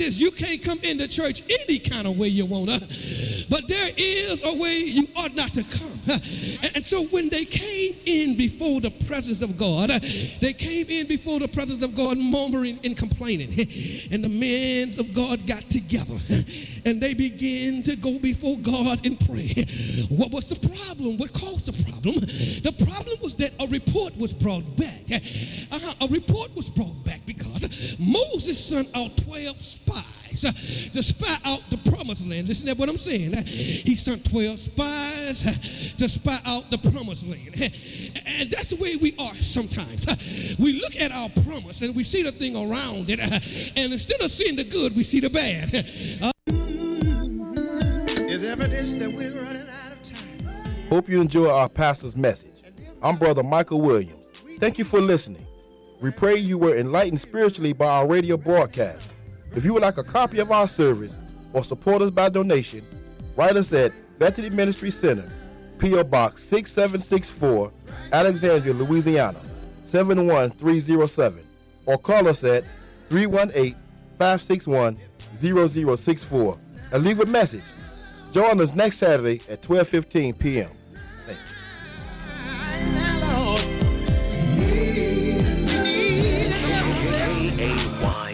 understand this. You can't come into church any kind of way you want to, but there is a way you ought not to come. And so when they came in before the presence of God, they came in before the presence of God murmuring and complaining. And the men of God got together and they began to go before God and pray. What was the problem? What caused the problem? The problem was that a report was brought back. A report was brought back because Moses sent out 12 spies to spy out the promised land. Listen to what I'm saying. He sent 12 spies to spy out the promised land. And that's the way we are sometimes. We look at our promise and we see the thing around it. And instead of seeing the good, we see the bad. There's evidence that we're running out of time. Hope you enjoy our pastor's message. I'm Brother Michael Williams. Thank you for listening. We pray you were enlightened spiritually by our radio broadcast. If you would like a copy of our service or support us by donation, write us at Bethany Ministry Center, P.O. Box 6764, Alexandria, Louisiana, 71307, or call us at 318-561-0064 and leave a message. Join us next Saturday at 12:15 p.m.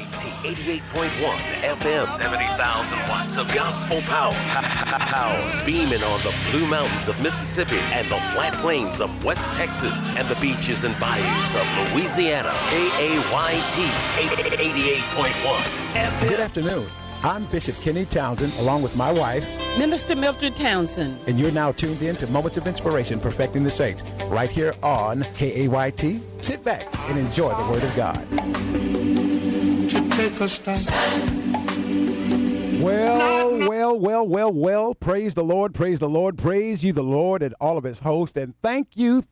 KAYT 88.1 FM, 70,000 watts of gospel power, beaming on the Blue Mountains of Mississippi and the flat plains of West Texas and the beaches and bayous of Louisiana. KAYT 88.1 FM. Good afternoon. I'm Bishop Kenny Townsend, along with my wife, Minister Mildred Townsend. And you're now tuned in to Moments of Inspiration, Perfecting the Saints, right here on KAYT. Sit back and enjoy the Word of God. Take a stand. Well, praise the Lord, praise the Lord, praise you the Lord and all of his hosts, and thank you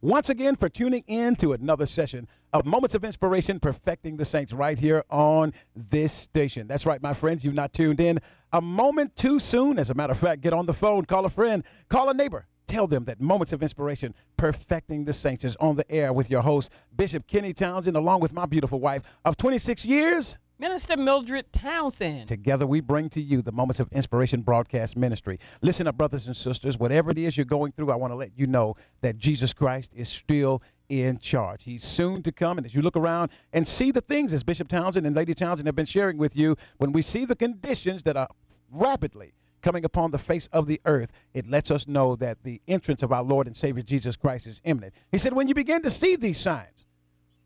once again for tuning in to another session of Moments of Inspiration, Perfecting the Saints, right here on this station. That's right, my friends, you've not tuned in a moment too soon. As a matter of fact, get on the phone, call a friend, call a neighbor. Tell them that Moments of Inspiration, Perfecting the Saints, is on the air with your host, Bishop Kenny Townsend, along with my beautiful wife of 26 years, Minister Mildred Townsend. Together we bring to you the Moments of Inspiration broadcast ministry. Listen up, brothers and sisters, whatever it is you're going through, I want to let you know that Jesus Christ is still in charge. He's soon to come. And as you look around and see the things, as Bishop Townsend and Lady Townsend have been sharing with you, when we see the conditions that are rapidly coming upon the face of the earth, it lets us know that the entrance of our Lord and Savior Jesus Christ is imminent. He said, when you begin to see these signs,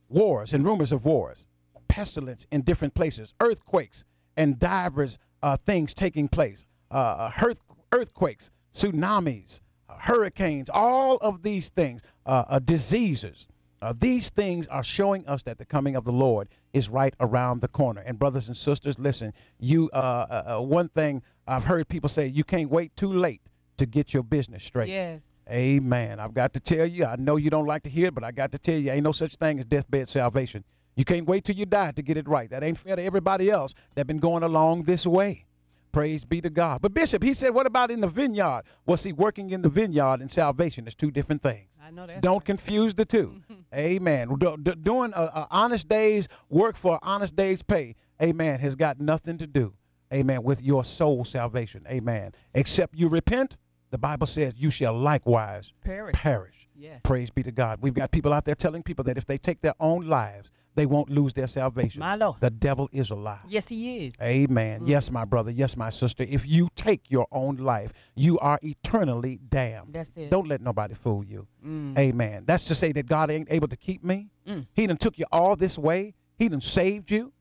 wars and rumors of wars, pestilence in different places, earthquakes and divers things taking place, earthquakes, tsunamis, hurricanes, all of these things, diseases, these things are showing us that the coming of the Lord is right around the corner. And brothers and sisters, listen, you, one thing I've heard people say, you can't wait too late to get your business straight. Yes. Amen. I've got to tell you, I know you don't like to hear it, but I got to tell you, ain't no such thing as deathbed salvation. You can't wait till you die to get it right. That ain't fair to everybody else that been going along this way. Praise be to God. But Bishop, he said, what about in the vineyard? Well, see, working in the vineyard and salvation is two different things. I know that. Don't confuse the two. Amen. Doing an honest day's work for an honest day's pay, amen, has got nothing to do, amen, with your soul salvation, amen. Except you repent, the Bible says you shall likewise perish. Yes. Praise be to God. We've got people out there telling people that if they take their own lives, they won't lose their salvation. My Lord. The devil is a lie. Yes, he is. Amen. Mm. Yes, my brother. Yes, my sister. If you take your own life, you are eternally damned. That's it. Don't let nobody fool you. Mm. Amen. That's to say that God ain't able to keep me. Mm. He done took you all this way. He done saved you.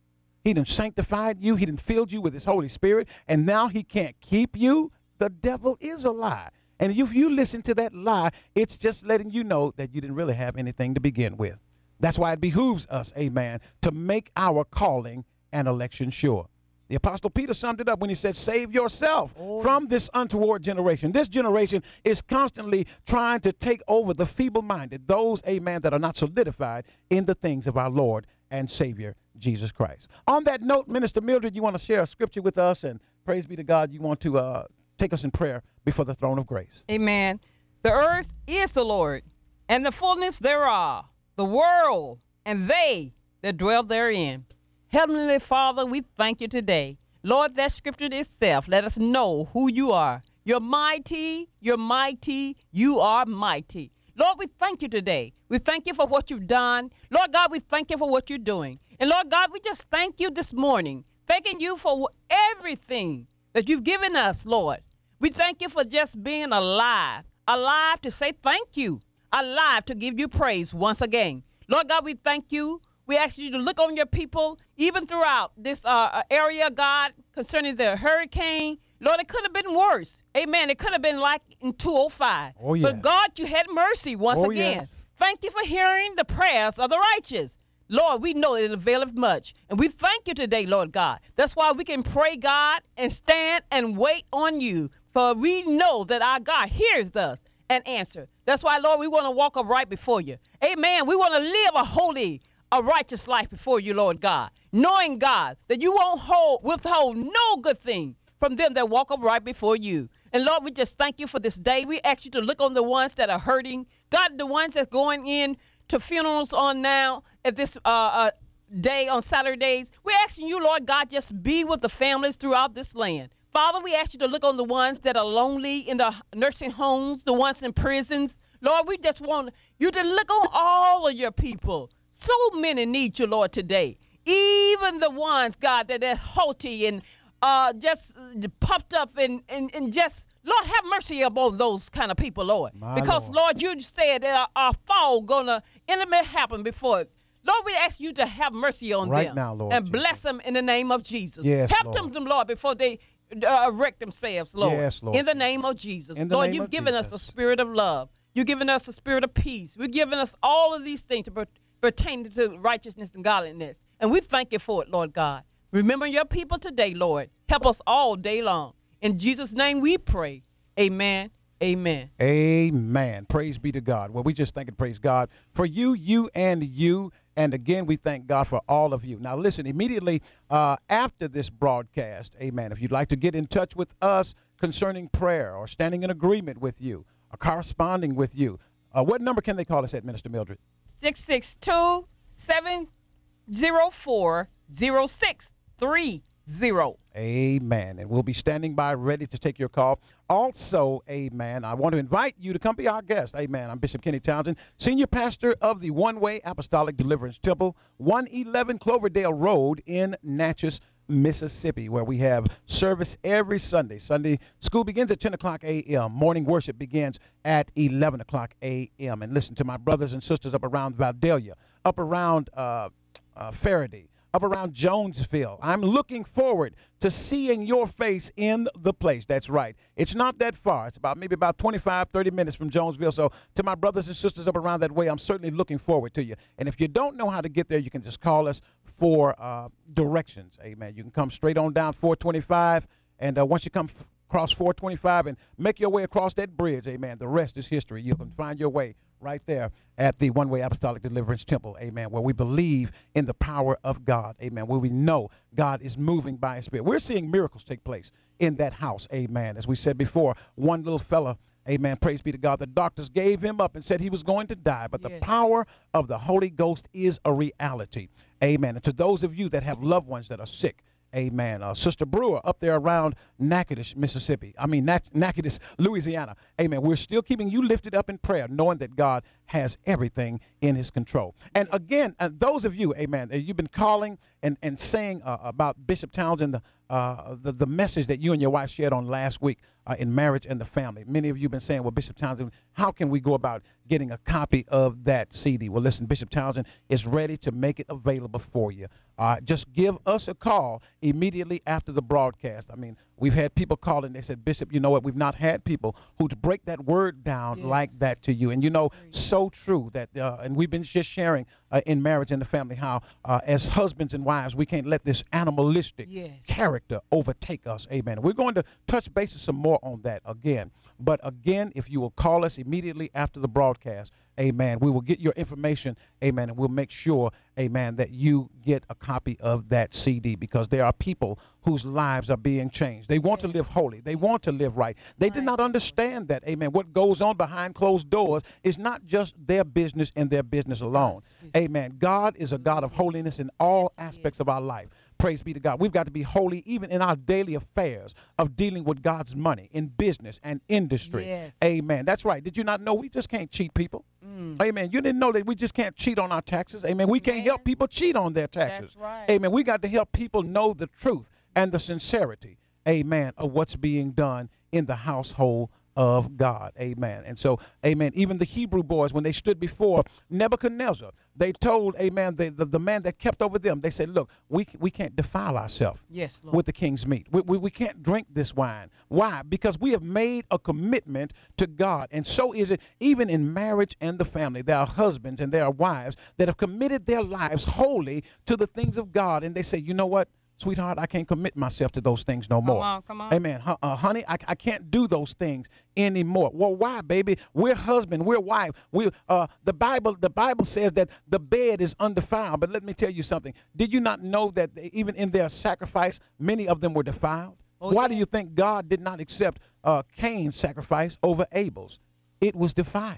He done sanctified you. He done filled you with his Holy Spirit. And now he can't keep you. The devil is a lie. And if you listen to that lie, it's just letting you know that you didn't really have anything to begin with. That's why it behooves us, amen, to make our calling and election sure. The Apostle Peter summed it up when he said, save yourself from this untoward generation. This generation is constantly trying to take over the feeble-minded, those, amen, that are not solidified in the things of our Lord and Savior, Jesus Christ. On that note, Minister Mildred, you want to share a scripture with us, and praise be to God, you want to take us in prayer before the throne of grace. Amen. The earth is the Lord, and the fullness thereof, the world and they that dwell therein. Heavenly Father, we thank you today. Lord, that scripture itself, let us know who you are. You're mighty, you're mighty, you are mighty. Lord, we thank you today. We thank you for what you've done. Lord God, we thank you for what you're doing. And Lord God, we just thank you this morning, thanking you for everything that you've given us, Lord. We thank you for just being alive, alive to say thank you, alive to give you praise once again. Lord God, we thank you. We ask you to look on your people, even throughout this area, God, concerning the hurricane. Lord, it could have been worse. Amen. It could have been like in 205. Oh, yes. But God, you had mercy once again. Yes. Thank you for hearing the prayers of the righteous. Lord, we know it availeth much. And we thank you today, Lord God. That's why we can pray, God, and stand and wait on you. For we know that our God hears us and answers. That's why, Lord, we want to walk upright before you. Amen. We want to live a holy, a righteous life before you, Lord God. Knowing, God, that you won't withhold no good thing from them that walk upright before you. And, Lord, we just thank you for this day. We ask you to look on the ones that are hurting. God, the ones that's going in to funerals on now at this day on Saturdays. We're asking you, Lord God, just be with the families throughout this land. Father, we ask you to look on the ones that are lonely in the nursing homes, the ones in prisons. Lord, we just want you to look on all of your people. So many need you, Lord, today. Even the ones, God, that are haughty and just puffed up and just, Lord, have mercy upon those kind of people, Lord. Because, Lord, you said that our fall going to intimate happen before it. Lord, we ask you to have mercy on them. Right now, Lord. And bless them in the name of Jesus. Yes, Help them, Lord, before they wreck themselves, Lord. Yes, Lord. In the name of Jesus. Lord, you've given us a spirit of love. You've given us a spirit of peace. You've given us all of these things to pertain to righteousness and godliness. And we thank you for it, Lord God. Remember your people today, Lord. Help us all day long. In Jesus' name we pray. Amen. Amen. Amen. Praise be to God. Well, we just thank and praise God for you, you, and you. And again, we thank God for all of you. Now, listen, immediately after this broadcast, amen, if you'd like to get in touch with us concerning prayer or standing in agreement with you or corresponding with you, what number can they call us at, Minister Mildred? 662-704-0630. Amen. And we'll be standing by ready to take your call. Also, amen, I want to invite you to come be our guest. Amen. I'm Bishop Kenny Townsend, senior pastor of the One Way Apostolic Deliverance Temple, 111 Cloverdale Road in Natchez, Mississippi, where we have service every Sunday. Sunday school begins at 10 o'clock a.m. Morning worship begins at 11 o'clock a.m. And listen to my brothers and sisters up around Vandalia, up around Faraday, up around Jonesville. I'm looking forward to seeing your face in the place. That's right. It's not that far. It's about maybe about 25, 30 minutes from Jonesville. So to my brothers and sisters up around that way, I'm certainly looking forward to you. And if you don't know how to get there, you can just call us for directions. Amen. You can come straight on down 425. And once you come across 425 and make your way across that bridge, amen, the rest is history. You can find your way right there at the One Way Apostolic Deliverance Temple, amen, where we believe in the power of God, amen, where we know God is moving by His Spirit. We're seeing miracles take place in that house, amen. As we said before, one little fella, amen, praise be to God, the doctors gave him up and said he was going to die, but yes, the power of the Holy Ghost is a reality, amen. And to those of you that have loved ones that are sick, amen. Sister Brewer up there around Natchitoches, Mississippi. I mean, Natchitoches, Louisiana. Amen. We're still keeping you lifted up in prayer, knowing that God has everything in His control. And again, those of you, amen, you've been calling and saying about Bishop Townsend, the message that you and your wife shared on last week in Marriage and the Family. Many of you have been saying, well, Bishop Townsend, how can we go about getting a copy of that CD? Well, listen, Bishop Townsend is ready to make it available for you. Just give us a call immediately after the broadcast. I mean, we've had people call and they said, Bishop, you know what? We've not had people who to break that word down like that to you. And, you know, so true that and we've been just sharing in Marriage and the Family how as husbands and wives, we can't let this animalistic character overtake us. Amen. We're going to touch bases some more on that again. But again, if you will call us immediately after the broadcast, Amen. We will get your information. Amen. And we'll make sure, amen, that you get a copy of that CD, because there are people whose lives are being changed. They want to live holy. They want to live right. They did not understand that. Amen. What goes on behind closed doors is not just their business and their business alone. Amen. God is a God of holiness in all aspects of our life. Praise be to God. We've got to be holy even in our daily affairs of dealing with God's money in business and industry. Yes. Amen. That's right. Did you not know we just can't cheat people? Mm. Amen. You didn't know that we just can't cheat on our taxes. Amen. We can't help people cheat on their taxes. That's right. Amen. We got to help people know the truth and the sincerity, amen, of what's being done in the household of God. Amen. And so, amen, even the Hebrew boys, when they stood before Nebuchadnezzar, they told, amen, the man that kept over them, they said, look, we can't defile ourselves with the king's meat. We can't drink this wine. Why? Because we have made a commitment to God. And so is it even in marriage and the family. There are husbands and there are wives that have committed their lives wholly to the things of God. And they say, you know what? Sweetheart, I can't commit myself to those things no more. Come on, come on. Amen. Honey, I can't do those things anymore. Well, why, baby? We're husband, we're wife. The Bible says that the bed is undefiled. But let me tell you something. Did you not know that even in their sacrifice, many of them were defiled? Oh, why do you think God did not accept Cain's sacrifice over Abel's? It was defiled.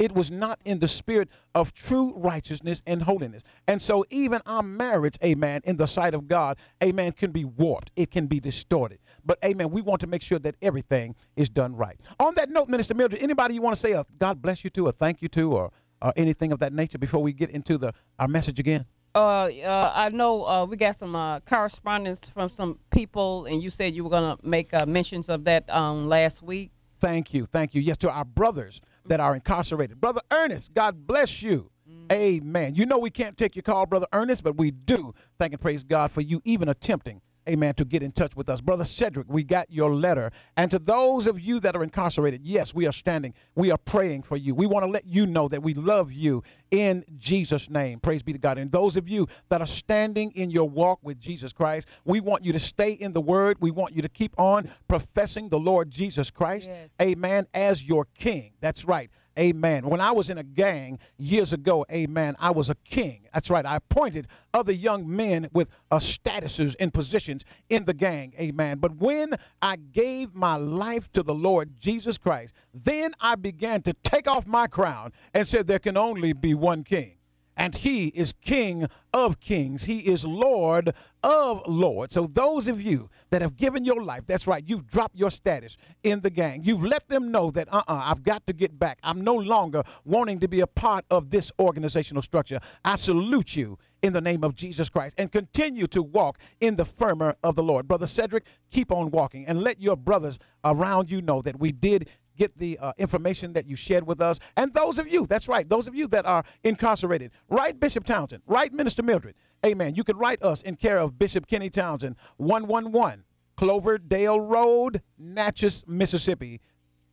It was not in the spirit of true righteousness and holiness. And so even our marriage, amen, in the sight of God, amen, can be warped. It can be distorted. But, amen, we want to make sure that everything is done right. On that note, Minister Mildred, anybody you want to say a God bless you to, a thank you to, or anything of that nature before we get into our message again? I know we got some correspondence from some people, and you said you were going to make mentions of that last week. Thank you. Thank you. Yes, to our brothers that are incarcerated. Brother Ernest, God bless you. Amen. You know we can't take your call, Brother Ernest, but we do thank and praise God for you even attempting, amen, to get in touch with us. Brother Cedric, we got your letter. And to those of you that are incarcerated, yes, we are standing. We are praying for you. We want to let you know that we love you in Jesus' name. Praise be to God. And those of you that are standing in your walk with Jesus Christ, we want you to stay in the word. We want you to keep on professing the Lord Jesus Christ, amen, as your king. That's right. Amen. When I was in a gang years ago, amen, I was a king. That's right. I appointed other young men with statuses and positions in the gang. Amen. But when I gave my life to the Lord Jesus Christ, then I began to take off my crown and said there can only be one king. And he is King of Kings. He is Lord of Lords. So those of you that have given your life, that's right, you've dropped your status in the gang. You've let them know that, I've got to get back. I'm no longer wanting to be a part of this organizational structure. I salute you in the name of Jesus Christ, and continue to walk in the firmer of the Lord. Brother Cedric, keep on walking, and let your brothers around you know that we did get the information that you shared with us. And those of you, that's right, those of you that are incarcerated, write Bishop Townsend, write Minister Mildred. Amen. You can write us in care of Bishop Kenny Townsend, 111 Cloverdale Road, Natchez, Mississippi,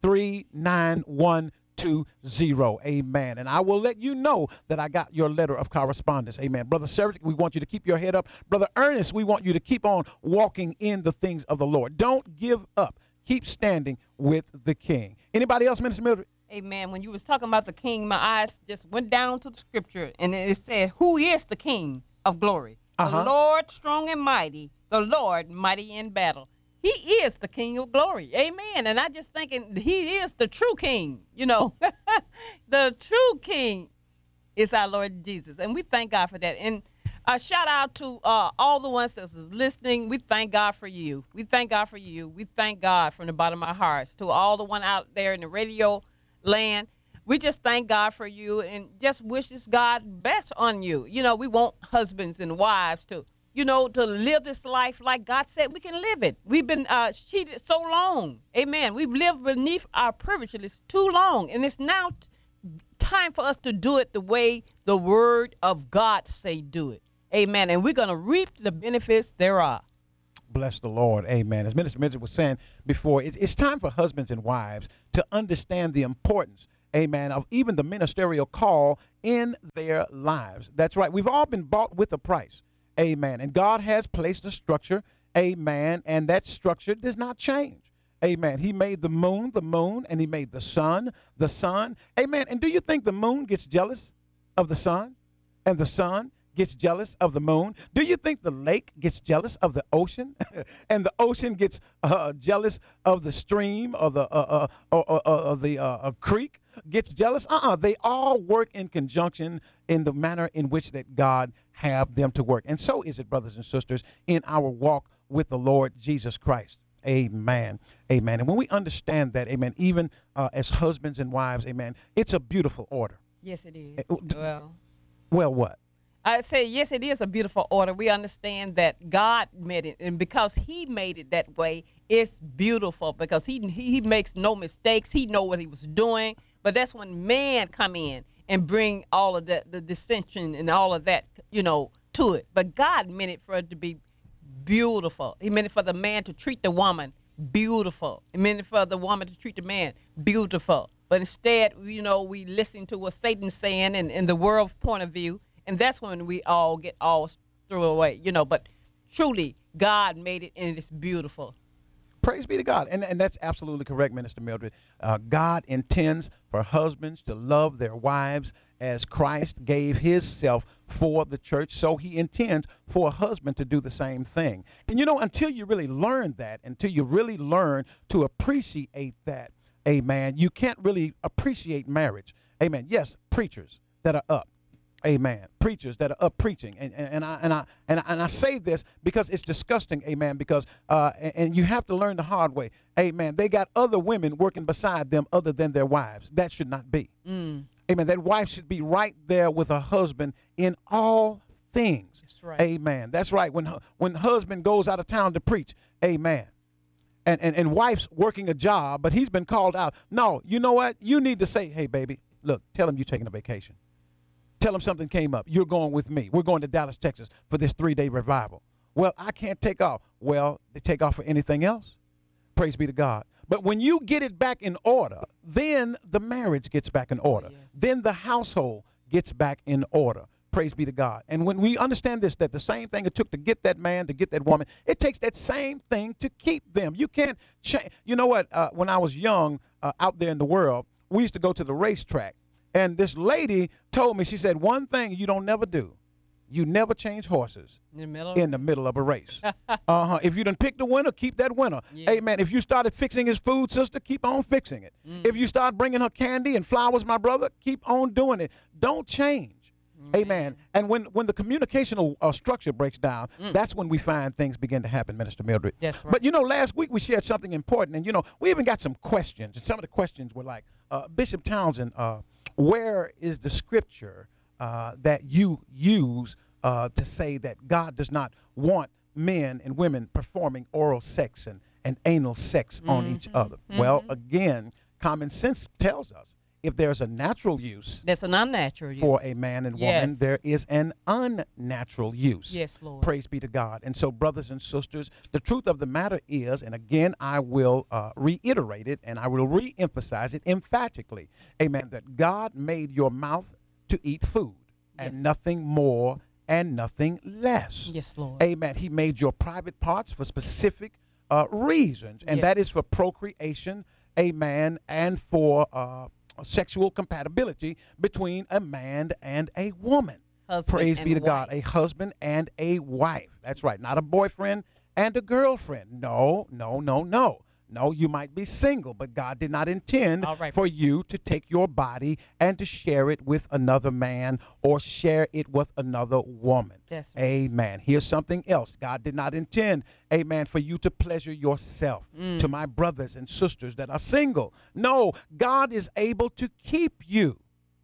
39120. Amen. And I will let you know that I got your letter of correspondence. Amen. Brother Sergeant, we want you to keep your head up. Brother Ernest, we want you to keep on walking in the things of the Lord. Don't give up. Keep standing with the king. Anybody else, Minister Mildred? Amen. When you was talking about the king, my eyes just went down to the scripture, and it said, who is the king of glory? The Lord strong and mighty, the Lord mighty in battle. He is the king of glory. Amen. And I just thinking, he is the true king, you know. The true king is our Lord Jesus, and we thank God for that. And a shout out to all the ones that's listening. We thank God for you. We thank God for you. We thank God from the bottom of our hearts. To all the one out there in the radio land, we just thank God for you and just wishes God best on you. You know, we want husbands and wives to, you know, to live this life like God said we can live it. We've been cheated so long. Amen. We've lived beneath our privileges too long, and it's now time for us to do it the way the word of God say do it. Amen. And we're going to reap the benefits thereof. Bless the Lord. Amen. As Minister Mildred was saying before, it's time for husbands and wives to understand the importance, amen, of even the ministerial call in their lives. That's right. We've all been bought with a price. Amen. And God has placed a structure. Amen. And that structure does not change. Amen. He made the moon, and he made the sun. Amen. And do you think the moon gets jealous of the sun? And the sun gets jealous of the moon? Do you think the lake gets jealous of the ocean? And the ocean gets jealous of the stream or the creek? Gets jealous? They all work in conjunction in the manner in which that God have them to work. And so is it, brothers and sisters, in our walk with the Lord Jesus Christ. Amen. Amen. And when we understand that, amen, even as husbands and wives, amen, it's a beautiful order. Yes, it is. Well, what? I say, yes, it is a beautiful order. We understand that God made it, and because he made it that way, it's beautiful because he makes no mistakes. He know what he was doing. But that's when man come in and bring all of the dissension and all of that, you know, to it. But God meant it for it to be beautiful. He meant it for the man to treat the woman beautiful. He meant it for the woman to treat the man beautiful. But instead, you know, we listen to what Satan's saying and the world's point of view. And that's when we all get all thrown away, you know. But truly, God made it, and it's beautiful. Praise be to God. And that's absolutely correct, Minister Mildred. God intends for husbands to love their wives as Christ gave himself for the church. So he intends for a husband to do the same thing. And, you know, until you really learn that, until you really learn to appreciate that, amen, you can't really appreciate marriage. Amen. Yes, preachers that are up. Amen. Preachers that are up preaching, and I say this because it's disgusting. Amen. Because and you have to learn the hard way. Amen. They got other women working beside them other than their wives. That should not be. Amen. That wife should be right there with her husband in all things. That's right. Amen. That's right. When husband goes out of town to preach, amen. And wife's working a job, but he's been called out. No, you know what? You need to say, hey, baby, look, tell him you're taking a vacation. Tell them something came up. You're going with me. We're going to Dallas, Texas for this 3-day revival. Well, I can't take off. Well, they take off for anything else. Praise be to God. But when you get it back in order, then the marriage gets back in order. Yes. Then the household gets back in order. Praise be to God. And when we understand this, that the same thing it took to get that man, to get that woman, it takes that same thing to keep them. You can't change. You know what? When I was young out there in the world, we used to go to the racetrack. And this lady told me, she said, one thing you don't never do, you never change horses in the middle of a race. If you done pick the winner, keep that winner. Yeah. Amen. If you started fixing his food, sister, keep on fixing it. If you start bringing her candy and flowers, my brother, keep on doing it. Don't change. Amen. And when the communicational structure breaks down, that's when we find things begin to happen, Minister Mildred. That's right. But, you know, last week we shared something important. And, you know, we even got some questions. And some of the questions were like, Bishop Townsend, where is the scripture that you use to say that God does not want men and women performing oral sex and anal sex on each other? Well, again, common sense tells us if there's a natural use, there's an unnatural use for a man and woman. There is an unnatural use. Yes, Lord. Praise be to God. And so, brothers and sisters, the truth of the matter is, and again, I will reiterate it and I will reemphasize it emphatically, amen, that God made your mouth to eat food and nothing more and nothing less. Yes, Lord. Amen. He made your private parts for specific reasons, and that is for procreation, amen, and for sexual compatibility between a man and a woman. Praise be to God. A husband and a wife. That's right. Not a boyfriend and a girlfriend. No, no, no, no. No, you might be single, but God did not intend for you to take your body and to share it with another man or share it with another woman. That's right. Amen. Here's something else. God did not intend, amen, for you to pleasure yourself. To my brothers and sisters that are single, no, God is able to keep you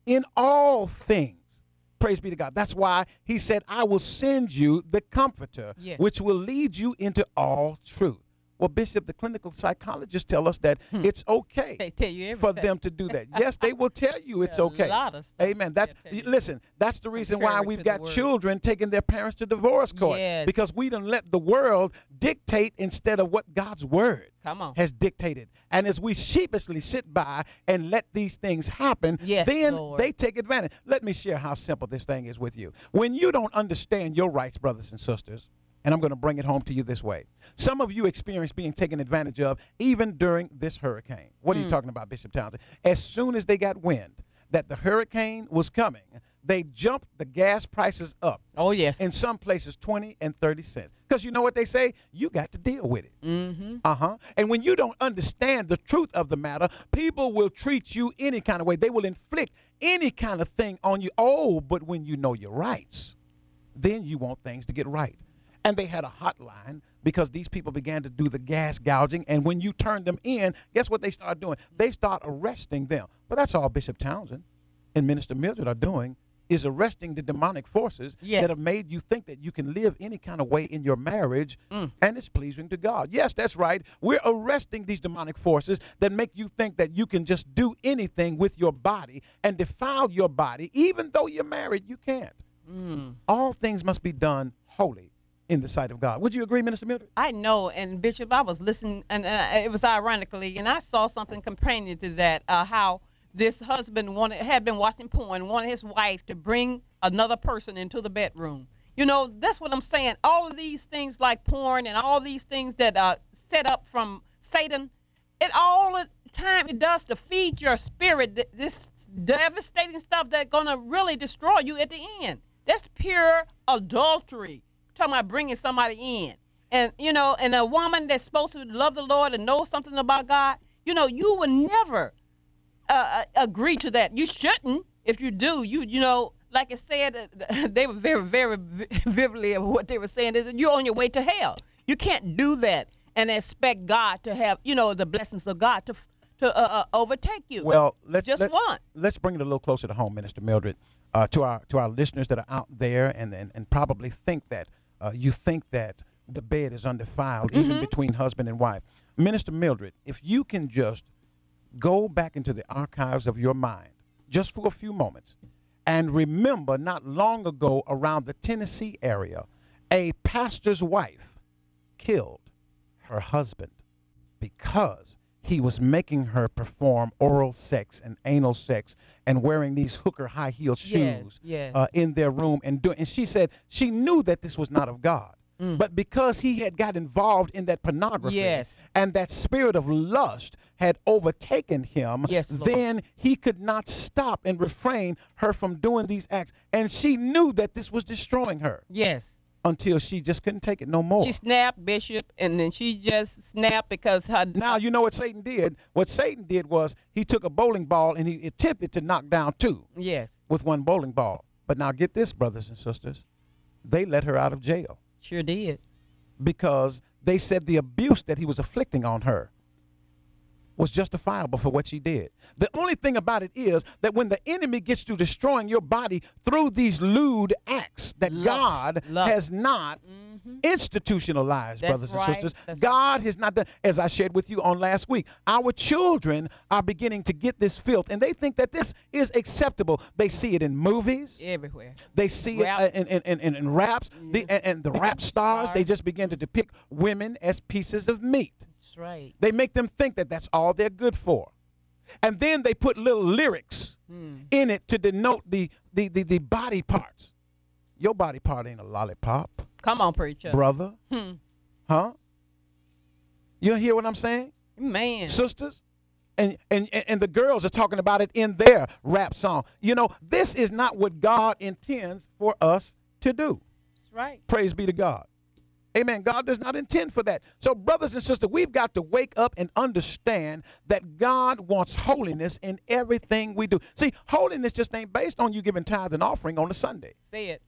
in all things. Praise be to God. That's why he said, I will send you the Comforter, which will lead you into all truth. Well, Bishop, the clinical psychologists tell us that it's okay for them to do that. Yes, they will tell you it's okay. A lot of stuff. Amen. That's listen. That's the reason why we've got children taking their parents to divorce court because we done let the world dictate instead of what God's word has dictated. And as we sheepishly sit by and let these things happen, then they take advantage. Let me share how simple this thing is with you. When you don't understand your rights, brothers and sisters, and I'm going to bring it home to you this way. Some of you experienced being taken advantage of even during this hurricane. What are you talking about, Bishop Townsend? As soon as they got wind that the hurricane was coming, they jumped the gas prices up. Oh, yes. In some places, 20 and 30 cents. Because you know what they say? You got to deal with it. Mm-hmm. Uh-huh. And when you don't understand the truth of the matter, people will treat you any kind of way. They will inflict any kind of thing on you. Oh, but when you know your rights, then you want things to get right. And they had a hotline because these people began to do the gas gouging. And when you turn them in, guess what they start doing? They start arresting them. But that's all Bishop Townsend and Minister Mildred are doing, is arresting the demonic forces that have made you think that you can live any kind of way in your marriage and it's pleasing to God. Yes, that's right. We're arresting these demonic forces that make you think that you can just do anything with your body and defile your body. Even though you're married, you can't. All things must be done holy in the sight of God. Would you agree, Minister Mildred? I know, and Bishop, I was listening, and it was ironically, and I saw something companion to that, how this husband had been watching porn, wanted his wife to bring another person into the bedroom. You know, that's what I'm saying. All of these things like porn and all these things that are set up from Satan, it all the time it does to feed your spirit, this devastating stuff that's going to really destroy you at the end. That's pure adultery. I'm talking about bringing somebody in. And, you know, and a woman that's supposed to love the Lord and know something about God, you know, you would never agree to that. You shouldn't. If you do, you know, like I said, they were very, very vividly of what they were saying is that you're on your way to hell. You can't do that and expect God to have, you know, the blessings of God to overtake you. Well, let's bring it a little closer to home, Minister Mildred, to our listeners that are out there and probably think that you think that the bed is undefiled even between husband and wife. Minister Mildred, if you can just go back into the archives of your mind just for a few moments and remember not long ago around the Tennessee area, a pastor's wife killed her husband because he was making her perform oral sex and anal sex and wearing these hooker high-heeled shoes in their room. And she said she knew that this was not of God. But because he had got involved in that pornography and that spirit of lust had overtaken him, then he could not stop and refrain her from doing these acts. And she knew that this was destroying her. Yes. Until she just couldn't take it no more. She snapped, Bishop, and then she just snapped because her... Now, you know what Satan did? What Satan did was he took a bowling ball and he attempted to knock down two with one bowling ball. But now get this, brothers and sisters, they let her out of jail. Sure did. Because they said the abuse that he was inflicting on her was justifiable for what she did. The only thing about it is that when the enemy gets to destroying your body through these lewd acts that God has not institutionalized, brothers and sisters, God has not done. As I shared with you on last week, our children are beginning to get this filth, and they think that this is acceptable. They see it in movies. Everywhere. They see it in raps, and the rap stars, they just begin to depict women as pieces of meat. Right. They make them think that that's all they're good for. And then they put little lyrics in it to denote the body parts. Your body part ain't a lollipop. Come on, preacher. Brother. Huh? You hear what I'm saying? Man. Sisters. And the girls are talking about it in their rap song. You know, this is not what God intends for us to do. That's right. Praise be to God. Amen. God does not intend for that. So, brothers and sisters, we've got to wake up and understand that God wants holiness in everything we do. See, holiness just ain't based on you giving tithe and offering on a Sunday. Say it.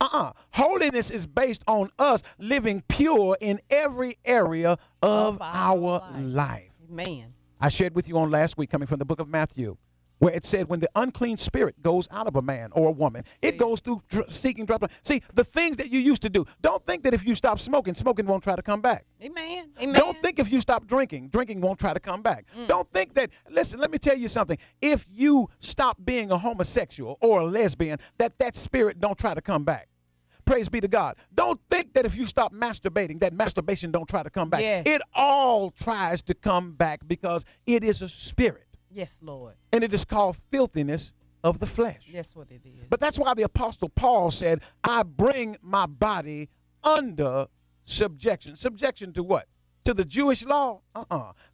Holiness is based on us living pure in every area of our life. Man. I shared with you on last week, coming from the book of Matthew, where it said when the unclean spirit goes out of a man or a woman, it goes through seeking drop. See, the things that you used to do. Don't think that if you stop smoking, smoking won't try to come back. Amen. Amen. Don't think if you stop drinking, drinking won't try to come back. Don't think that, listen, let me tell you something. If you stop being a homosexual or a lesbian, that spirit don't try to come back. Praise be to God. Don't think that if you stop masturbating, that masturbation don't try to come back. Yes. It all tries to come back because it is a spirit. Yes, Lord. And it is called filthiness of the flesh. That's what it is. But that's why the Apostle Paul said, I bring my body under subjection. Subjection to what? To the Jewish law?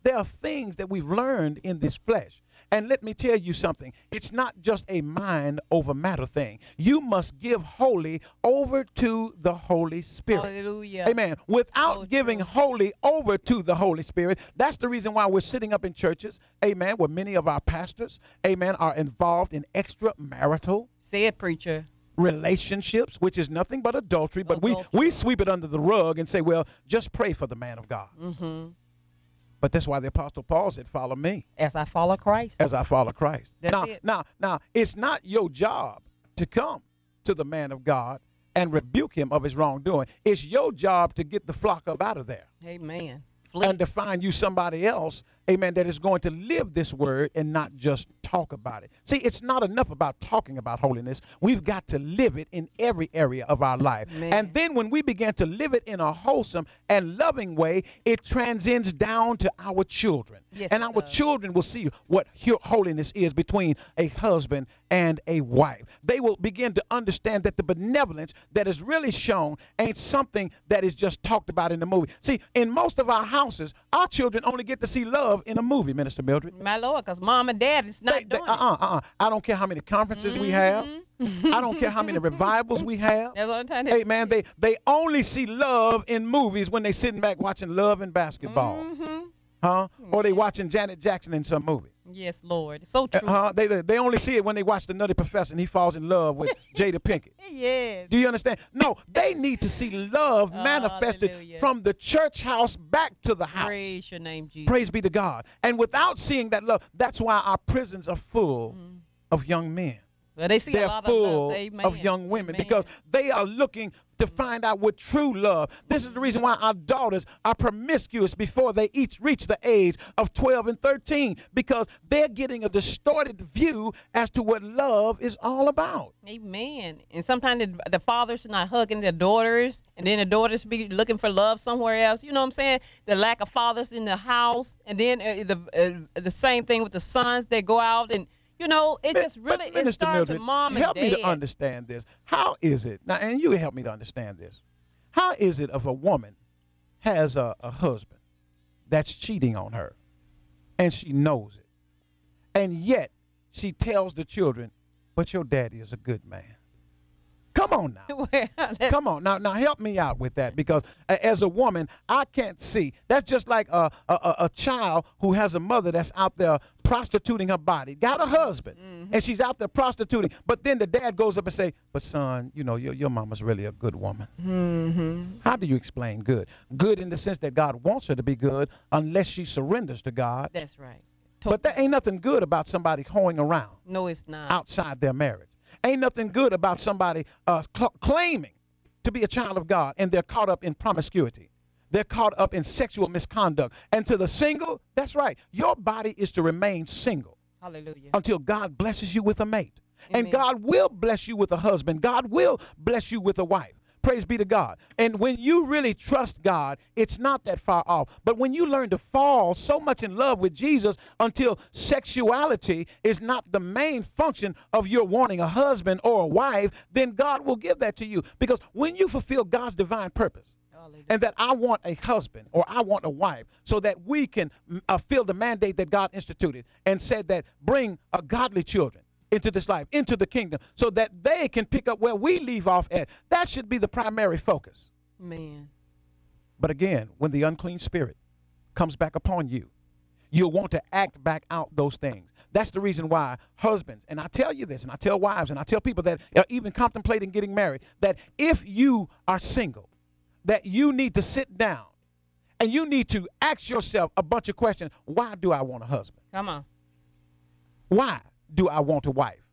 There are things that we've learned in this flesh. And let me tell you something. It's not just a mind over matter thing. You must give wholly over to the Holy Spirit. Hallelujah. Amen. Without giving wholly over to the Holy Spirit, that's the reason why we're sitting up in churches, amen, where many of our pastors, amen, are involved in extramarital. Say it, preacher. Relationships, which is nothing but adultery, but we sweep it under the rug and say, well, just pray for the man of God. Mm-hmm. But that's why the Apostle Paul said, follow me. As I follow Christ. As I follow Christ. That's it. Now, it's not your job to come to the man of God and rebuke him of his wrongdoing. It's your job to get the flock up out of there. Amen. Flee. And to find you somebody else, amen, that is going to live this word and not just talk about it. See, it's not enough about talking about holiness. We've got to live it in every area of our life. Man. And then when we begin to live it in a wholesome and loving way, it transcends down to our children. Yes, and our children will see what holiness is between a husband and a wife. They will begin to understand that the benevolence that is really shown ain't something that is just talked about in the movie. See, in most of our houses, our children only get to see love in a movie, Minister Mildred. My Lord, because mom and dad is not doing it. I don't care how many conferences we have. I don't care how many revivals we have. That's all the time. Hey, man, they only see love in movies when they're sitting back watching Love and Basketball. Or they watching Janet Jackson in some movie. Yes, Lord. So true. They only see it when they watch The Nutty Professor and he falls in love with Jada Pinkett. Yes. Do you understand? No, they need to see love manifested from the church house back to the house. Praise your name, Jesus. Praise be to God. And without seeing that love, that's why our prisons are full of young men. Well, they're full of young women because they are looking to find out what true love. This is the reason why our daughters are promiscuous before they each reach the age of 12 and 13 because they're getting a distorted view as to what love is all about. Amen. And sometimes the fathers are not hugging their daughters, and then the daughters be looking for love somewhere else. You know what I'm saying? The lack of fathers in the house, and then the same thing with the sons. They go out and you know, it just really it starts with mom and dad. Help me to understand this. How is it, now, and you help me to understand this, how is it if a woman has a husband that's cheating on her and she knows it, and yet she tells the children, but your daddy is a good man? Come on now. Come on. Now help me out with that because as a woman, I can't see. That's just like a child who has a mother that's out there prostituting her body, got a husband, and she's out there prostituting. But then the dad goes up and say, but son, you know, your mama's really a good woman. How do you explain good? Good in the sense that God wants her to be good unless she surrenders to God. That's right. Totally. But there ain't nothing good about somebody hoeing around. No, it's not. Outside their marriage. Ain't nothing good about somebody claiming to be a child of God and they're caught up in promiscuity. They're caught up in sexual misconduct. And to the single, that's right. Your body is to remain single. Hallelujah. Until God blesses you with a mate. Amen. And God will bless you with a husband. God will bless you with a wife. Praise be to God. And when you really trust God, it's not that far off. But when you learn to fall so much in love with Jesus until sexuality is not the main function of your wanting a husband or a wife, then God will give that to you. Because when you fulfill God's divine purpose, and that I want a husband or I want a wife so that we can fulfill the mandate that God instituted and said that bring godly children into this life, into the kingdom, so that they can pick up where we leave off at. That should be the primary focus. Man. But again, when the unclean spirit comes back upon you, you'll want to act back out those things. That's the reason why husbands, and I tell you this, and I tell wives, and I tell people that are even contemplating getting married, that if you are single, that you need to sit down and you need to ask yourself a bunch of questions. Why do I want a husband? Come on. Why do I want a wife?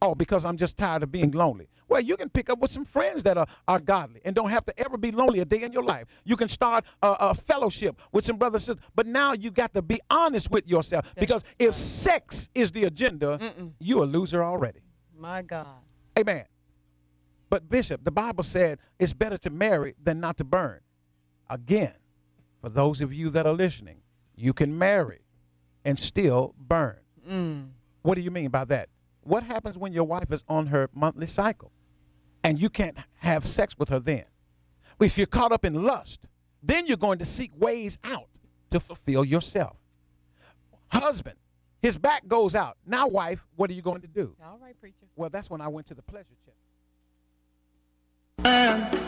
Oh, because I'm just tired of being lonely. Well, you can pick up with some friends that are godly and don't have to ever be lonely a day in your life. You can start a fellowship with some brothers and sisters. But now you got to be honest with yourself. That's because if sex is the agenda, you're a loser already. My God. Amen. But Bishop, the Bible said it's better to marry than not to burn. Again, for those of you that are listening, you can marry and still burn. What do you mean by that? What happens when your wife is on her monthly cycle and you can't have sex with her then? If you're caught up in lust, then you're going to seek ways out to fulfill yourself. Husband, his back goes out. Now, wife, what are you going to do? All right, preacher. Well, that's when I went to the pleasure chest. And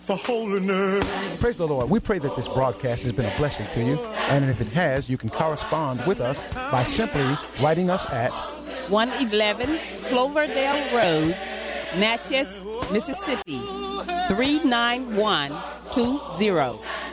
for holiness. Praise the Lord. We pray that this broadcast has been a blessing to you. And if it has, you can correspond with us by simply writing us at 111 Cloverdale Road, Natchez, Mississippi, 39120.